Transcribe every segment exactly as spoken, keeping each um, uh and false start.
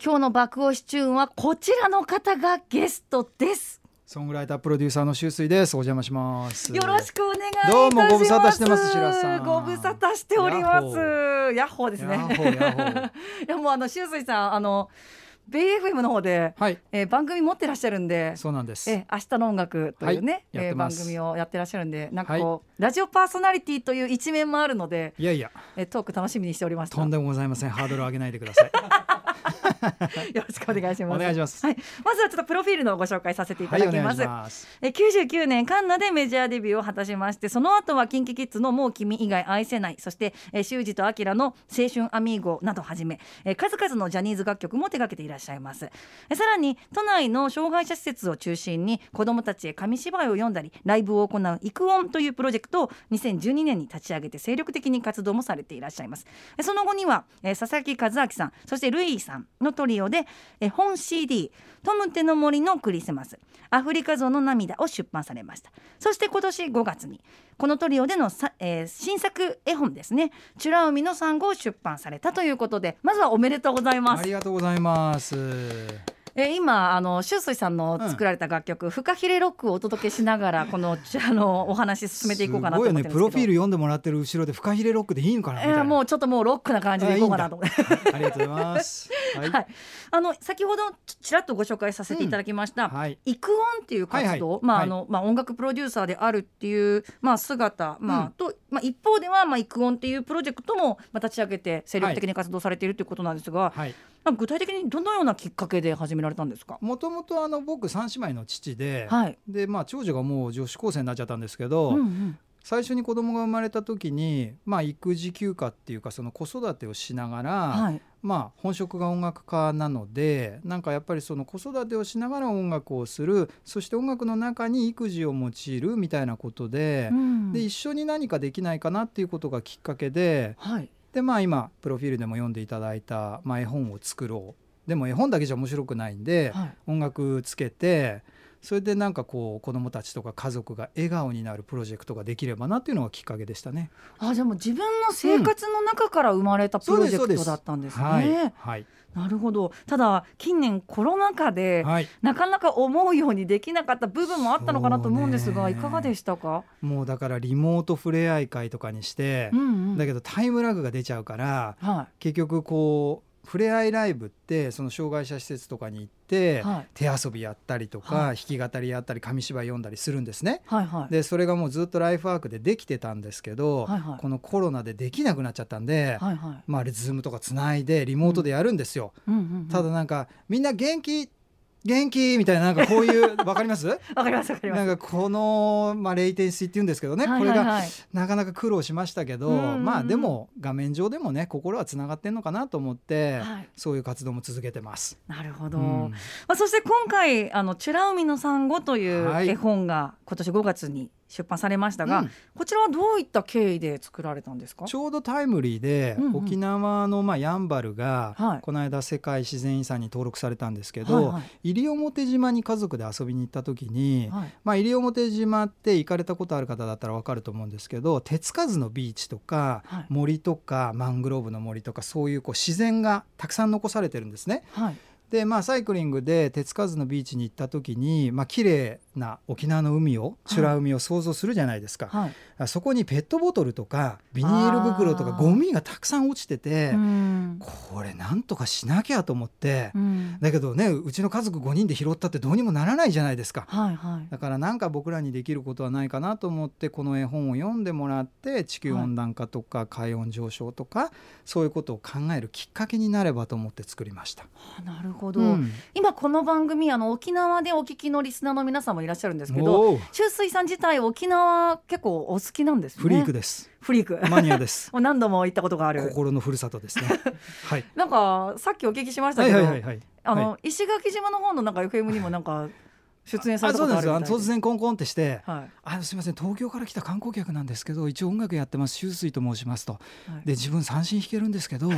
今日の爆推しチューンはこちらの方がゲストです。ソングライタープロデューサーのShusuiです。お邪魔します。よろしくお願いいたします。どうもご無沙汰してます。白さんご無沙汰しております。ヤッホーですね。ヤッホーヤッホーいやもうあのShusuiさんあのベイ エフエム の方で、はい、えー、番組持ってらっしゃるんで、そうなんです、えー、明日の音楽というね、はい、えー、番組をやってらっしゃるんで、なんかこう、はい、ラジオパーソナリティという一面もあるので、いやいや、えー、トーク楽しみにしておりました。とんでもございません。ハードル上げないでくださいよろしくお願いします。お願いします、はい、まずはちょっとプロフィールのご紹介させていただきます。はい、お願いします。えきゅうじゅうきゅうねんカンナでメジャーデビューを果たしまして、その後はキンキキッズのもう君以外愛せない、そして修二とアキラの青春アミーゴなどはじめ、え数々のジャニーズ楽曲も手掛けていらっしゃいます。えさらに都内の障害者施設を中心に子どもたちへ紙芝居を読んだりライブを行うイクオンというプロジェクトをにせんじゅうにねんに立ち上げて精力的に活動もされていらっしゃいます。えその後には、え佐々木和明さん、そしてルイさんのトリオで絵本 シーディー トムテの森のクリスマス、アフリカゾの涙を出版されました。そして今年ごがつにこのトリオでのさ、えー、新作絵本ですね、チュラ海の産後を出版されたということで、まずはおめでとうございます。ありがとうございます。え今あのShusuiさんの作られた楽曲、うん、フカヒレロックをお届けしながらこのあのお話進めていこうかなと思ってるんですけど、すごいね、プロフィール読んでもらってる後ろでフカヒレロックでいいのかなみたいな、えー、もうちょっともうロックな感じでいこうかなと思って あ, ありがとうございますはいはい、あの先ほどちらっとご紹介させていただきました、うん、はい、イクオンっていう活動、音楽プロデューサーであるっていう、まあ、姿、まあ、うん、と、まあ、一方では、まあ、イクオンっていうプロジェクトも立ち上げて精力的に活動されているということなんですが、はい、まあ、具体的にどのようなきっかけで始められたんですか。もともとあの僕三姉妹の父で、はい、でまあ、長女がもう女子高生になっちゃったんですけど、うんうん、最初に子供が生まれた時に、まあ、育児休暇っていうかその子育てをしながら、はい、まあ、本職が音楽家なので、なんかやっぱりその子育てをしながら音楽をする、そして音楽の中に育児を用いるみたいなことで、うん、で一緒に何かできないかなっていうことがきっかけで、はい、でまあ、今プロフィールでも読んでいただいた、まあ、絵本を作ろう、でも絵本だけじゃ面白くないんで、はい、音楽つけて、それでなんかこう子どもたちとか家族が笑顔になるプロジェクトができればなっていうのがきっかけでしたね。あ、じゃあもう自分の生活の中から生まれたプロジェクトだったんですね、うん、はいはい、なるほど。ただ近年コロナ禍で、はい、なかなか思うようにできなかった部分もあったのかなと思うんですが、いかがでしたか。もうだからリモート触れ合い会とかにして、うんうん、だけどタイムラグが出ちゃうから、はい、結局こう触れ合いライブってその障害者施設とかに行って、はい、手遊びやったりとか、はい、弾き語りやったり紙芝居読んだりするんですね、はいはい、でそれがもうずっとライフワークでできてたんですけど、はいはい、このコロナでできなくなっちゃったんで、はいはい、まあ、あれズームとかつないでリモートでやるんですよ、うんうんうんうん、ただなんかみんな元気元気みたいな、なんかこういうわかりますわかりますわかります。なんかこの、まあ、レイテンシーっていうんですけどね、はいはいはい、これがなかなか苦労しましたけど、うんうん、まあでも画面上でもね心はつながってんのかなと思って、はい、そういう活動も続けてます。なるほど、うん、まあ、そして今回あのチュラ海の産後という絵本が今年ごがつに出版されましたが、うん、こちらはどういった経緯で作られたんですか。ちょうどタイムリーで、うんうん、沖縄の、まあ、やんばるが、はい、この間世界自然遺産に登録されたんですけど、はいはい、西表島に家族で遊びに行った時に、はい、まあ、西表島って行かれたことある方だったら分かると思うんですけど、手つかずのビーチとか、はい、森とかマングローブの森とか、そういうこう自然がたくさん残されてるんですね、はい、でまあ、サイクリングで手つかずのビーチに行った時に、まあ、綺麗な沖縄の海を、美ら海を想像するじゃないですか、はいはい、そこにペットボトルとかビニール袋とかゴミがたくさん落ちてて、これなんとかしなきゃと思って、うん、だけどね、うちの家族ごにんで拾ったってどうにもならないじゃないですか、はいはい、だからなんか僕らにできることはないかなと思ってこの絵本を読んでもらって、地球温暖化とか海温上昇とか、はい、そういうことを考えるきっかけになればと思って作りました。あ、なるほど、うん、今この番組あの沖縄でお聞きのリスナーの皆さんもいらっしゃるんですけど、Shusuiさん自体沖縄結構お好きなんですね。フリークです。フリークマニアです。もう何度も行ったことがある心のふるさとですね、はい、なんかさっきお聞きしましたけど、石垣島の方のなんか エフエム にもなんか出演されたことあるみたいで、あ、そうです。あの突然コンコンってして、はい、あのすいません東京から来た観光客なんですけど一応音楽やってますShusuiと申しますと、はい、で自分三線弾けるんですけど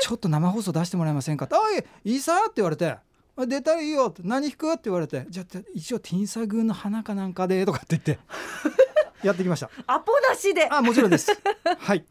ちょっと生放送出してもらえませんかっておいいいさって言われて、出たらいいよって何弾くって言われて、じゃあ一応ティンサグの花かなんかでとかって言ってやってきました。アポなしで。あ、もちろんです。はい、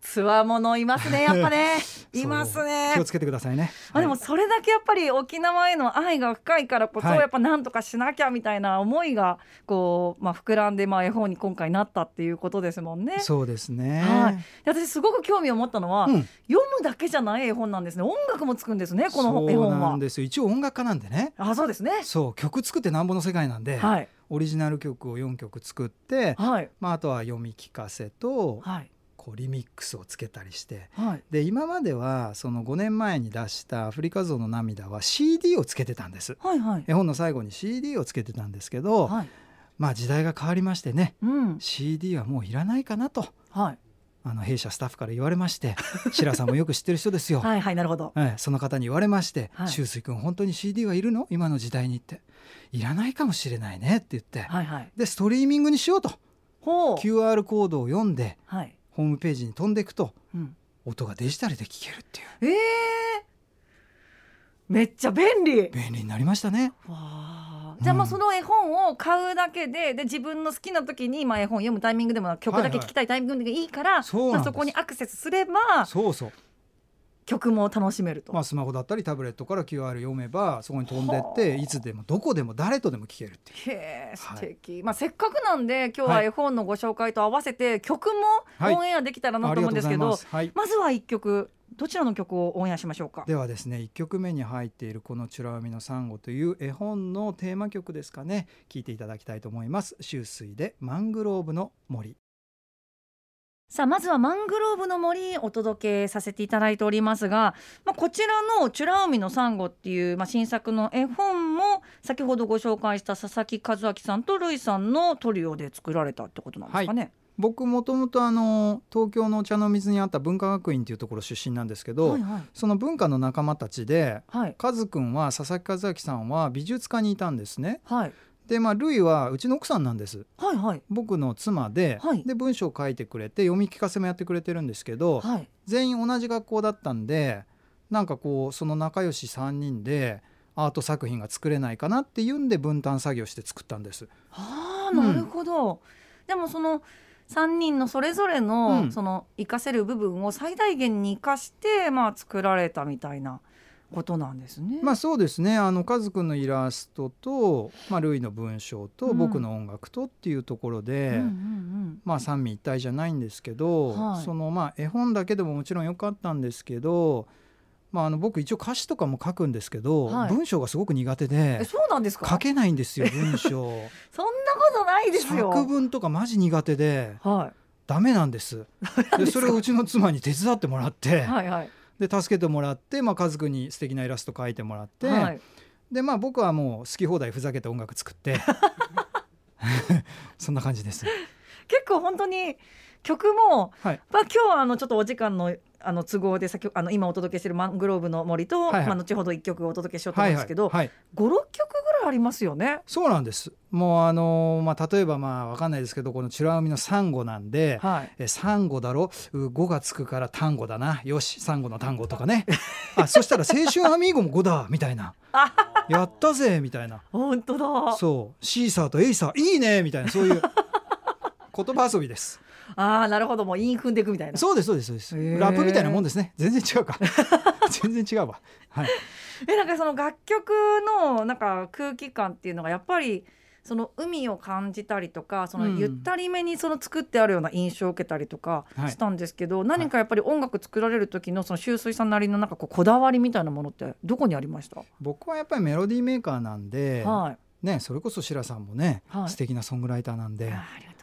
つわものいますね、やっぱね。いますね。気をつけてくださいね。あ、でもそれだけやっぱり沖縄への愛が深いからこそ、はい、やっぱなんとかしなきゃみたいな思いがこう、まあ、膨らんで、まあ、絵本に今回なったっていうことですもんね。そうですね、はい、私すごく興味を持ったのは、うん、読むだけじゃない絵本なんですね。音楽もつくんですね、この絵本は。そうなんですよ、一応音楽家なんでね。あ、そうですね。そう、曲作ってなんぼの世界なんで、はい、オリジナル曲をよんきょく作って、はい、まあ、あとは読み聞かせと、はい、こうリミックスをつけたりして、はい、で今まではそのごねんまえに出した「アフリカゾウの涙」は シーディー をつけてたんです、はいはい、絵本の最後に シーディー をつけてたんですけど、はい、まあ時代が変わりましてね、うん、シーディー はもういらないかなと、はい、あの弊社スタッフから言われまして白さんもよく知ってる人ですよ。はい、はい、なるほど、はい、その方に言われまして「シュウスイ君本当に シーディー はいるの今の時代に」って「いらないかもしれないね」って言って、はいはい、でストリーミングにしようと。ほう。 キューアール コードを読んで、はい、ホームページに飛んでいくと、うん、音がデジタルで聴けるっていう、えー、めっちゃ便利便利になりましたね。わ、うん、じゃあ、まあその絵本を買うだけ で, で自分の好きな時に、まあ、絵本読むタイミングでも曲だけ聴きたいタイミングでもいいから、はいはい、 そ, まあ、そこにアクセスすればそうそう曲も楽しめると、まあ、スマホだったりタブレットから キューアール 読めばそこに飛んでっていつでもどこでも誰とでも聴けるっていう。へえ、素敵、はい、まあ、せっかくなんで今日は絵本のご紹介と合わせて曲もオンエアできたらなと思うんですけど、はい、まずはいっきょくどちらの曲をオンエアしましょうか。ではですね、いっきょくめに入っているこの美ら海のサンゴという絵本のテーマ曲ですかね、聴いていただきたいと思います。秋水でマングローブの森。さあ、まずはマングローブの森お届けさせていただいておりますが、まあ、こちらの美ら海のサンゴっていう、まあ、新作の絵本も先ほどご紹介した佐々木和明さんとルイさんのトリオで作られたってことなんですかね。はい、僕もともとあの東京のお茶の水にあった文化学院というところ出身なんですけど、はいはい、その文化の仲間たちで、はい、和くんは佐々木和明さんは美術家にいたんですね。はい、でまあ、ルイはうちの奥さんなんです、はいはい、僕の妻 で,、はい、で文章を書いてくれて読み聞かせもやってくれてるんですけど、はい、全員同じ学校だったんでなんかこうその仲良しさんにんでアート作品が作れないかなっていうんで分担作業して作ったんです。あー、なるほど、うん、でもそのさんにんのそれぞれのその活かせる部分を最大限に活かして、まあ、作られたみたいなことなんですね。まあ、そうですね、あのカズ君のイラストと、まあ、ルイの文章と、うん、僕の音楽とっていうところで、うんうんうん、まあ三位一体じゃないんですけど、はい、そのまあ絵本だけでももちろん良かったんですけど、まあ、あの僕一応歌詞とかも書くんですけど、はい、文章がすごく苦手で。え、そうなんですか。書けないんですよ文章そんなことないですよ。作文とかマジ苦手で、はい、ダメなんです。でそれをうちの妻に手伝ってもらってはい、はい、で助けてもらって、まあ、カズ君に素敵なイラスト描いてもらって、はい、でまあ、僕はもう好き放題ふざけて音楽作ってそんな感じです。結構本当に曲も、はい、まあ、今日はあのちょっとお時間 の, あの都合で先あの今お届けしているマングローブの森と、はいはい、まあ、後ほどいっきょくお届けしようと思うんですけど、はいはいはい、ごろっきょくぐらいありますよね。そうなんです。もうあのーまあ、例えばまあ分かんないですけどこの美ら海のサンゴなんで、はい、えサンゴだろごがつくから単語だなよしサンゴの単語とかねあ、そしたら青春アミーゴもごだみたいなやったぜみたいな本当だ。そう、シーサーとエイサーいいねみたいなそういう言葉遊びです。あー、なるほど、もう韻踏んでいくみたいな。そうですそうですそうです、えー、ラップみたいなもんですね。全然違うか全然違うわ、はい、えなんかその楽曲のなんか空気感っていうのがやっぱりその海を感じたりとかそのゆったりめにその作ってあるような印象を受けたりとかしたんですけど、うん、はい、何かやっぱり音楽作られる時のその秋水さんなりのなんか こ, うこだわりみたいなものってどこにありました？僕はやっぱりメロディーメーカーなんで、はいね、それこそ白さんもね、はい、素敵なソングライターなんで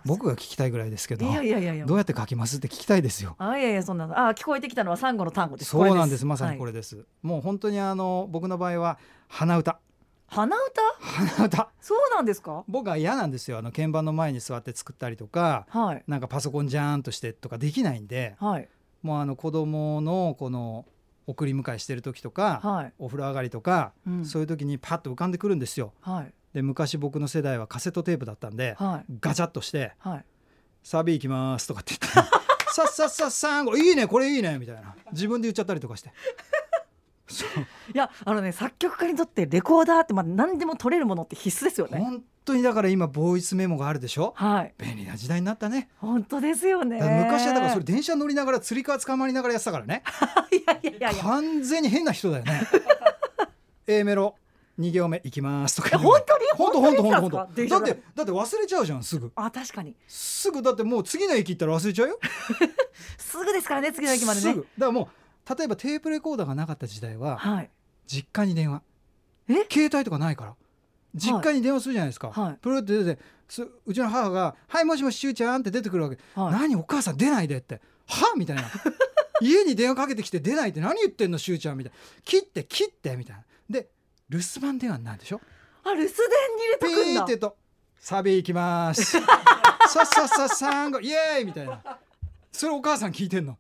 僕が聞きたいぐらいですけど、いやいやいやいやどうやって書きますって聞きたいですよ。あ、いやいや、そんなの。あ、聞こえてきたのはサンゴの単語です。そうなんです、まさにこれです、はい、もう本当にあの僕の場合は鼻歌鼻歌鼻歌そうなんですか。僕は嫌なんですよ、あの鍵盤の前に座って作ったりとか、はい、なんかパソコンジャーンとしてとかできないんで、はい、もうあの子供のこの送り迎えしてる時とか、はい、お風呂上がりとか、うん、そういう時にパッと浮かんでくるんですよ、はい、で昔僕の世代はカセットテープだったんで、はい、ガチャッとして、はい、サビ行きますとかって言ってさっさっさっさんごいいねこれいいねみたいな自分で言っちゃったりとかしていやあのね作曲家にとってレコーダーってまあ何でも取れるものって必須ですよね。本当にだから今ボイスメモがあるでしょ、はい、便利な時代になったね。本当ですよね。昔はだからそれ電車乗りながらつり革捕まりながらやってたからねいやいやいやいや完全に変な人だよねA メロに行目いきますとか本当に本当本当本当本当だってだって忘れちゃうじゃんすぐ。あ確かにすぐだってもう次の駅行ったら忘れちゃうよすぐですからね次の駅までねすぐだからもう例えばテープレコーダーがなかった時代は、はい、実家に電話え携帯とかないから実家に電話するじゃないですか、はい、プロって出てうちの母が「はいもしもししゅうちゃん」って出てくるわけ、はい、何お母さん出ないでって「は?」みたいな家に電話かけてきて出ないって何言ってんのしゅうちゃんみたいな切って切ってみたいなで留守番電話なんでしょ。あ、留守電に入れとくんだ。ピーってとサビ行きます。ささささんごイエーイみたいな。それお母さん聞いてんの。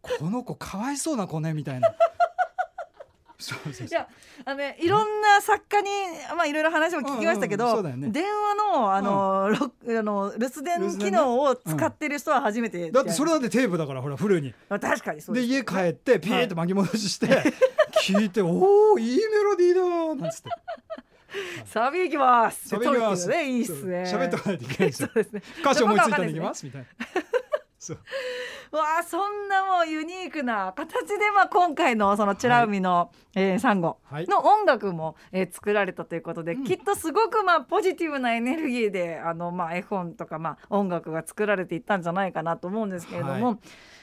この子かわいそうな子ねみたいな。そうそうそういやあの、ね、いろんな作家に、まあ、いろいろ話も聞きましたけど、うんうんね、電話のあの、うん、あの留守電機能を使ってる人は初めて、うん、だってそれだってテープだからほらフルに確かにそう で, で家帰ってピーって巻き戻しして、はい、聞いておおいいメロディーだーなんつってサビいきますサビいきます、ね、いいっすね喋っておかないといけないですよそうです、ね、歌詞思いついたんでいきますみたいなそうわあそんなもうユニークな形で、まあ、今回のその美ら海の、はいえー、サンゴの音楽も、えー、作られたということで、うん、きっとすごくまあポジティブなエネルギーであの、まあ、絵本とか、まあ、音楽が作られていったんじゃないかなと思うんですけれども、はい、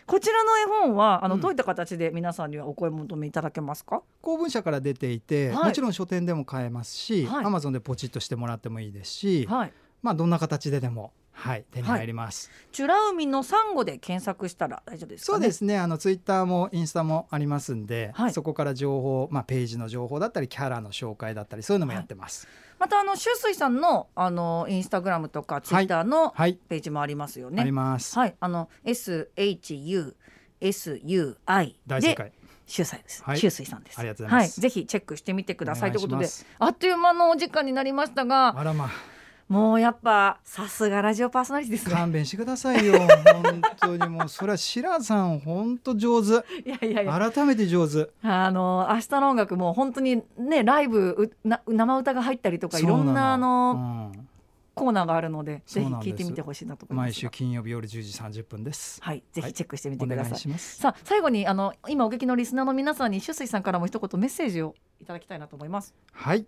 こちらの絵本はあの、うん、どういった形で皆さんにはお声求めいただけますか。公文社から出ていて、はい、もちろん書店でも買えますし、はい、Amazon でポチッとしてもらってもいいですし、はいまあ、どんな形ででもはい手に入ります。美ら海のサンゴで検索したら大丈夫ですかね。そうですね。あのツイッターもインスタもありますんで、はい、そこから情報、まあ、ページの情報だったりキャラの紹介だったりそういうのもやってます。はい、またあのシュスイさんのあのインスタグラムとかツイッターのページもありますよね。はいはい、あります。はいあの エスエイチユーエスユーアイ 大正解。シュスイです。シュスイさんです。ありがとうございます。はい、ぜひチェックしてみてくださいということで、あっという間のお時間になりましたが。あらまあ。もうやっぱさすがラジオパーソナリティですね。勘弁してくださいよ本当にもうそれはシラさん本当上手いやいやいや改めて上手。あの明日の音楽も本当にねライブな生歌が入ったりとかいろんなあの、うん、コーナーがあるのでぜひ聴いてみてほしいなと思います。毎週金曜日夜じゅうじさんじゅっぷんです、はい、ぜひチェックしてみてください、はい、お願いします。さあ最後にあの今お聞きのリスナーの皆さんにShusuiさんからも一言メッセージをいただきたいなと思います。はい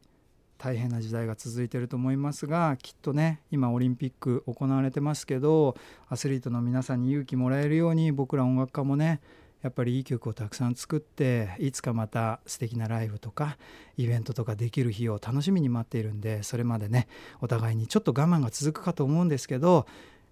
大変な時代が続いていると思いますがきっとね今オリンピック行われてますけどアスリートの皆さんに勇気もらえるように僕ら音楽家もねやっぱりいい曲をたくさん作っていつかまた素敵なライブとかイベントとかできる日を楽しみに待っているんでそれまでねお互いにちょっと我慢が続くかと思うんですけど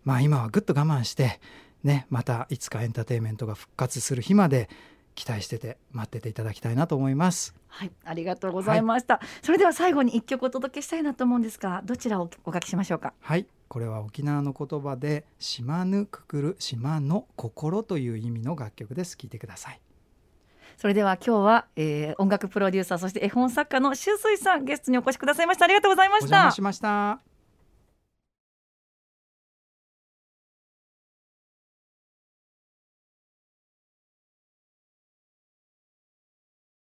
まあ今はぐっと我慢してねまたいつかエンターテインメントが復活する日まで期待してて待ってていただきたいなと思います。はいありがとうございました、はい、それでは最後に一曲お届けしたいなと思うんですがどちらをお書きしましょうか。はいこれは沖縄の言葉で島ぬくくる島の心という意味の楽曲です。聴いてください。それでは今日は、えー、音楽プロデューサーそして絵本作家のShusuiさんゲストにお越しくださいました。ありがとうございました。お邪魔しました。